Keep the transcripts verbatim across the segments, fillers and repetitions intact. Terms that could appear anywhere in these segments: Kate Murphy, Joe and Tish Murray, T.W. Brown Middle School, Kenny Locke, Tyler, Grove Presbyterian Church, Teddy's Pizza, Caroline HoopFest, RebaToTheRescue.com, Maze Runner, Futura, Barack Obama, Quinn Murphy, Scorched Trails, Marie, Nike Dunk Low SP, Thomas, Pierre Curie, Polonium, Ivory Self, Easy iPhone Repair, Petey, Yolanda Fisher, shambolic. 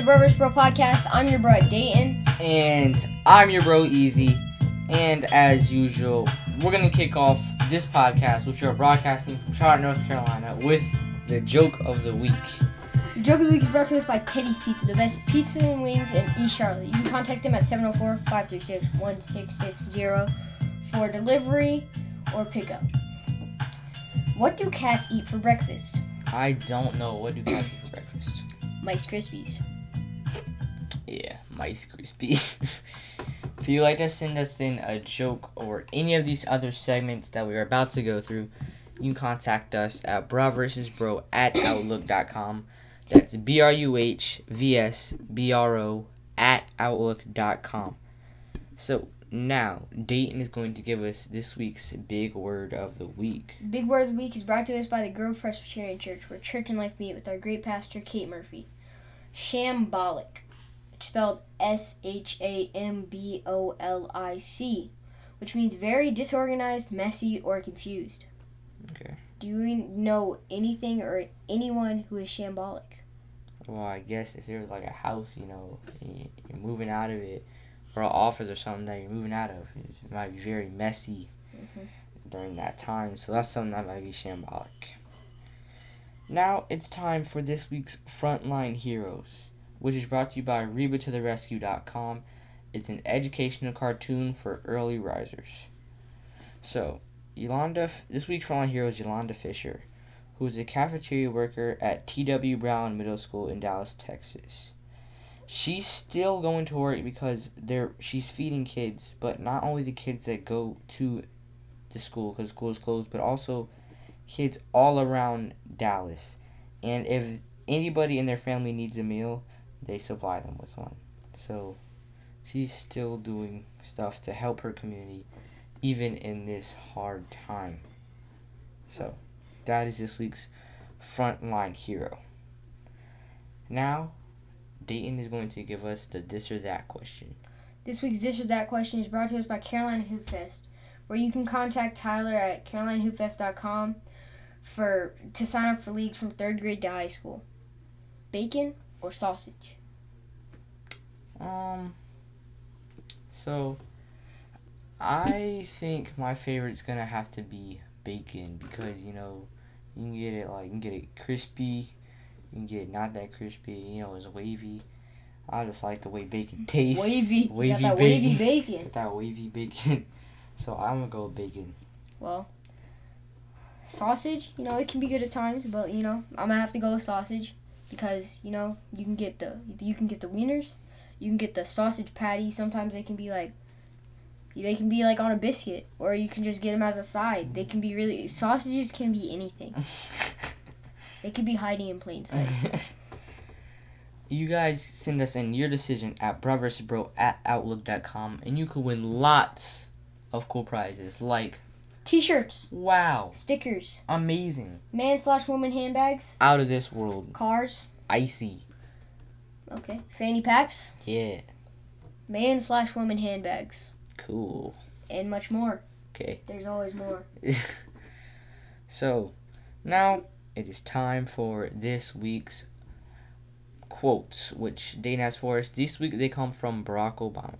the Brothers Bro Podcast. I'm your bro, Dayton. And I'm your bro, Easy. And as usual, we're going to kick off this podcast, which we're broadcasting from Charlotte, North Carolina, with the Joke of the Week. The Joke of the Week is brought to us by Teddy's Pizza, the best pizza and wings in East Charlotte. You can contact them at seven oh four, five three six, one six six zero for delivery or pickup. What do cats eat for breakfast? I don't know. What do cats eat for breakfast? Mice Krispies. Yeah, Mice Krispies. If you'd like to send us in a joke or any of these other segments that we are about to go through, you can contact us at broversusbro at outlook dot com. That's B R U H V S B R O at outlook dot com. So now, Dayton is going to give us this week's Big Word of the Week. Big Word of the Week is brought to us by the Grove Presbyterian Church, where church and life meet, with our great pastor, Kate Murphy. Shambolic, spelled S H A M B O L I C, which means very disorganized, messy, or confused. Okay. Do you know anything or anyone who is shambolic? Well, I guess if there was like a house, you know, you're moving out of it, or an office or something that you're moving out of, it might be very messy mm-hmm. during that time. So that's something that might be shambolic. Now it's time for this week's Frontline Heroes, which is brought to you by Reba To The Rescue dot com. It's an educational cartoon for early risers. So, Yolanda, this week's Frontline Hero is Yolanda Fisher, who is a cafeteria worker at T W Brown Middle School in Dallas, Texas. She's still going to work because they're she's feeding kids, but not only the kids that go to the school because school is closed, but also kids all around Dallas. And if anybody in their family needs a meal, they supply them with one. So she's still doing stuff to help her community, even in this hard time. So that is this week's Frontline Hero. Now, Dayton is going to give us the This or That question. This week's This or That question is brought to us by Caroline HoopFest, where you can contact Tyler at caroline hoop fest dot com for, to sign up for leagues from third grade to high school. Bacon or sausage? Um, so, I think my favorite's going to have to be bacon because, you know, you can get it, like, you can get it crispy. You can get it not that crispy, you know, it's wavy. I just like the way bacon tastes. Wavy. Wavy bacon. Got that wavy bacon. Got that wavy bacon. So I'm going to go with bacon. Well, sausage, you know, it can be good at times, but, you know, I'm going to have to go with sausage because, you know, you can get the you can get the wieners. You can get the sausage patty. Sometimes they can be like, they can be like on a biscuit, or you can just get them as a side. They can be really, sausages can be anything. They could be hiding in plain sight. You guys send us in your decision at broversusbro at outlook dot com, and you could win lots of cool prizes like T-shirts. Wow. Stickers. Amazing. Man slash woman handbags. Out of this world. Cars. Icy. Okay. Fanny packs. Yeah. Man slash woman handbags. Cool. And much more. Okay. There's always more. So, now it is time for this week's quotes, which Dane has for us. This week, they come from Barack Obama.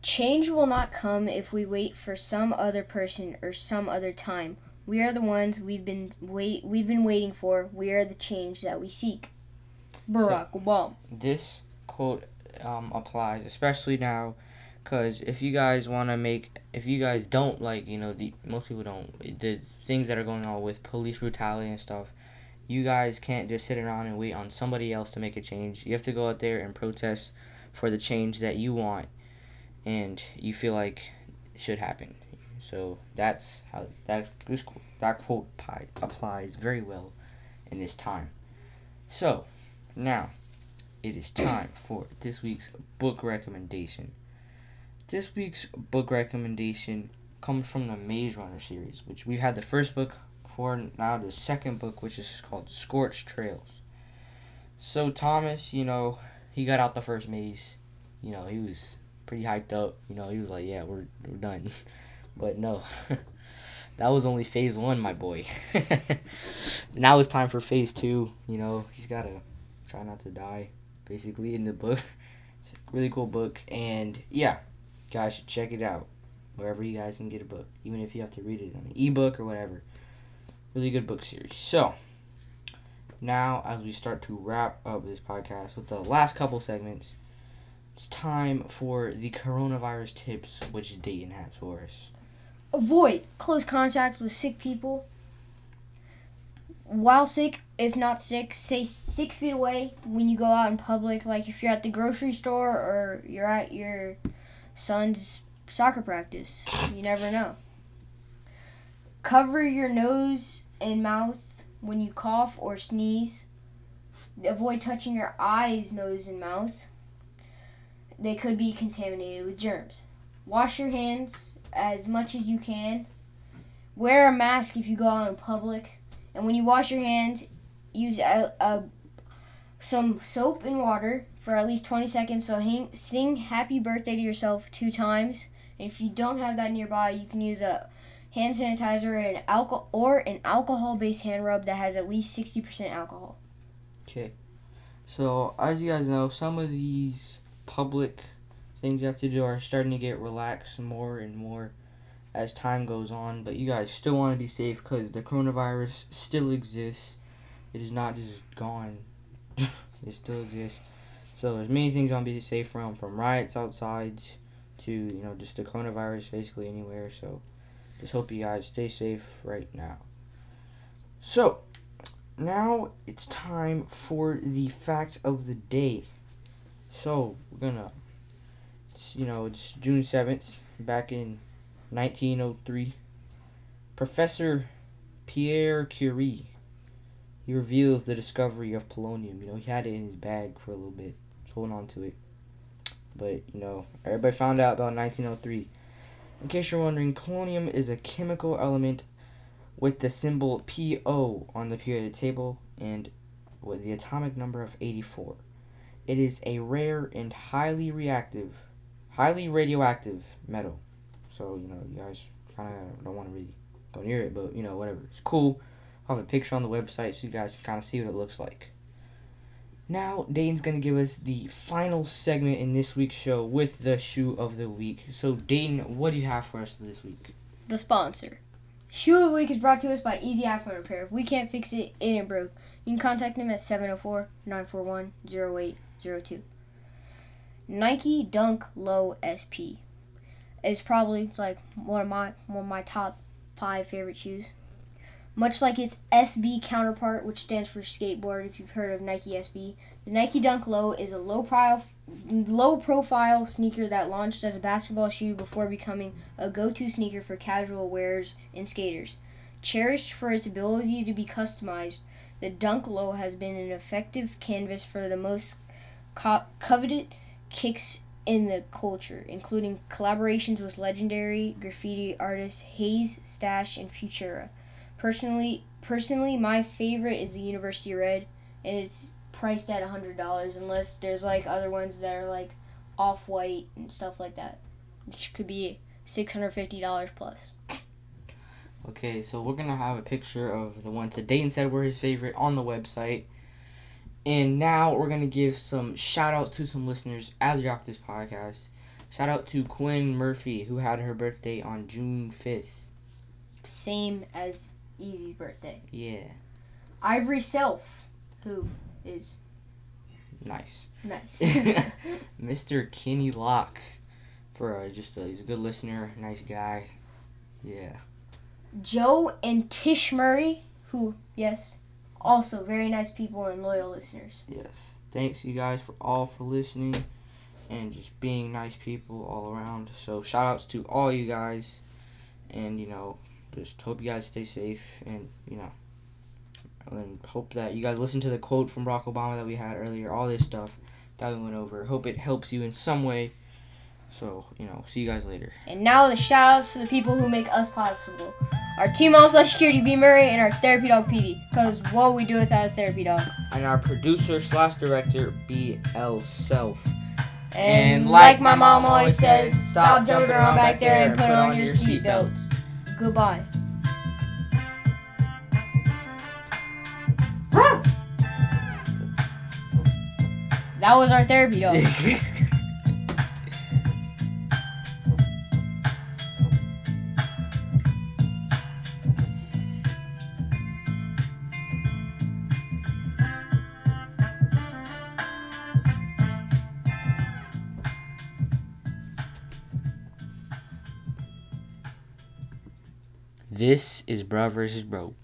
Change will not come if we wait for some other person or some other time. We are the ones we've been wait we've been waiting for. We are the change that we seek. Barack so, Obama. This quote um, applies especially now, because if you guys want to make, if you guys don't like, you know, the most people don't, the things that are going on with police brutality and stuff, you guys can't just sit around and wait on somebody else to make a change. You have to go out there and protest for the change that you want and you feel like should happen. So that's how that, this, that quote applies very well in this time. So now it is time for this week's book recommendation. This week's book recommendation comes from the Maze Runner series, which we've had the first book for, now the second book, which is called Scorched Trails. So Thomas, you know, he got out the first maze. You know, he was pretty hyped up. You know, he was like, yeah, we're, we're done. But no, that was only phase one, my boy. Now it's time for phase two. You know, he's got to try not to die. basically, in the book. It's a really cool book, and yeah, guys should check it out wherever you guys can get a book, even if you have to read it on an ebook or whatever. Really good book series. So now, as we start to wrap up this podcast with the last couple segments, it's time for the coronavirus tips, which Dayton has for us. Avoid close contact with sick people. While sick, if not sick, stay six feet away when you go out in public. Like if you're at the grocery store or you're at your son's soccer practice, you never know. Cover your nose and mouth when you cough or sneeze. Avoid touching your eyes, nose, and mouth. They could be contaminated with germs. Wash your hands as much as you can. Wear a mask if you go out in public. And when you wash your hands, use a, a, some soap and water for at least twenty seconds. So hang, sing happy birthday to yourself two times. And if you don't have that nearby, you can use a hand sanitizer and alcohol, or an alcohol-based hand rub that has at least sixty percent alcohol. Okay. So, as you guys know, some of these public things you have to do are starting to get relaxed more and more as time goes on, but you guys still want to be safe because the coronavirus still exists. It is not just gone. It still exists. So there's many things you want to be safe from, from riots outside to, you know, just the coronavirus basically anywhere. So just hope you guys stay safe right now. So now it's time for the fact of the day. So we're gonna, it's, you know, it's June seventh back in nineteen oh three, Professor Pierre Curie, he reveals the discovery of polonium. You know, he had it in his bag for a little bit, just holding on to it. But, you know, everybody found out about nineteen oh three. In case you're wondering, polonium is a chemical element with the symbol P O on the periodic table and with the atomic number of eighty-four. It is a rare and highly reactive, highly radioactive metal. So, you know, you guys kind of don't want to really go near it, but, you know, whatever. It's cool. I'll have a picture on the website so you guys can kind of see what it looks like. Now, Dayton's going to give us the final segment in this week's show with the shoe of the week. So, Dayton, what do you have for us this week? The sponsor. Shoe of the week is brought to us by Easy iPhone Repair. If we can't fix it, it ain't broke. You can contact them at seven oh four, nine four one, oh eight oh two. Nike Dunk Low S P. It's probably like one of my one of my top five favorite shoes. Much like its S B counterpart, which stands for skateboard, if you've heard of Nike S B, the Nike Dunk Low is a low profile, low profile sneaker that launched as a basketball shoe before becoming a go-to sneaker for casual wearers and skaters. Cherished for its ability to be customized, the Dunk Low has been an effective canvas for the most co- coveted kicks in the culture, including collaborations with legendary graffiti artists Hayes, Stash, and Futura. Personally, personally, my favorite is the University Red, and it's priced at one hundred dollars, unless there's like other ones that are like off-white and stuff like that, which could be six hundred fifty dollars plus. Okay, so we're going to have a picture of the ones that Dayton said were his favorite on the website. And now we're going to give some shout-outs to some listeners as we wrap this podcast. Shout-out to Quinn Murphy, who had her birthday on June fifth. Same as Easy's birthday. Yeah. Ivory Self, who is... Nice. Nice. Mister Kenny Locke, for uh, just a, he's a good listener, nice guy. Yeah. Joe and Tish Murray, who, yes... Also, very nice people and loyal listeners. Yes. Thanks, you guys, for all for listening and just being nice people all around. So, shout-outs to all you guys. And, you know, just hope you guys stay safe. And, you know, and hope that you guys listen to the quote from Barack Obama that we had earlier. All this stuff that we went over. Hope it helps you in some way. So, you know, see you guys later. And now the shout-outs to the people who make us possible. Our team mom slash security, B. Murray, and our therapy dog, Petey. Because what we do without a therapy dog. And our producer slash director, B L Self. And, and like my mom always says, stop jumping around back there and put on, on your seatbelt. Goodbye. That was our therapy dog. This is Bro versus Bro.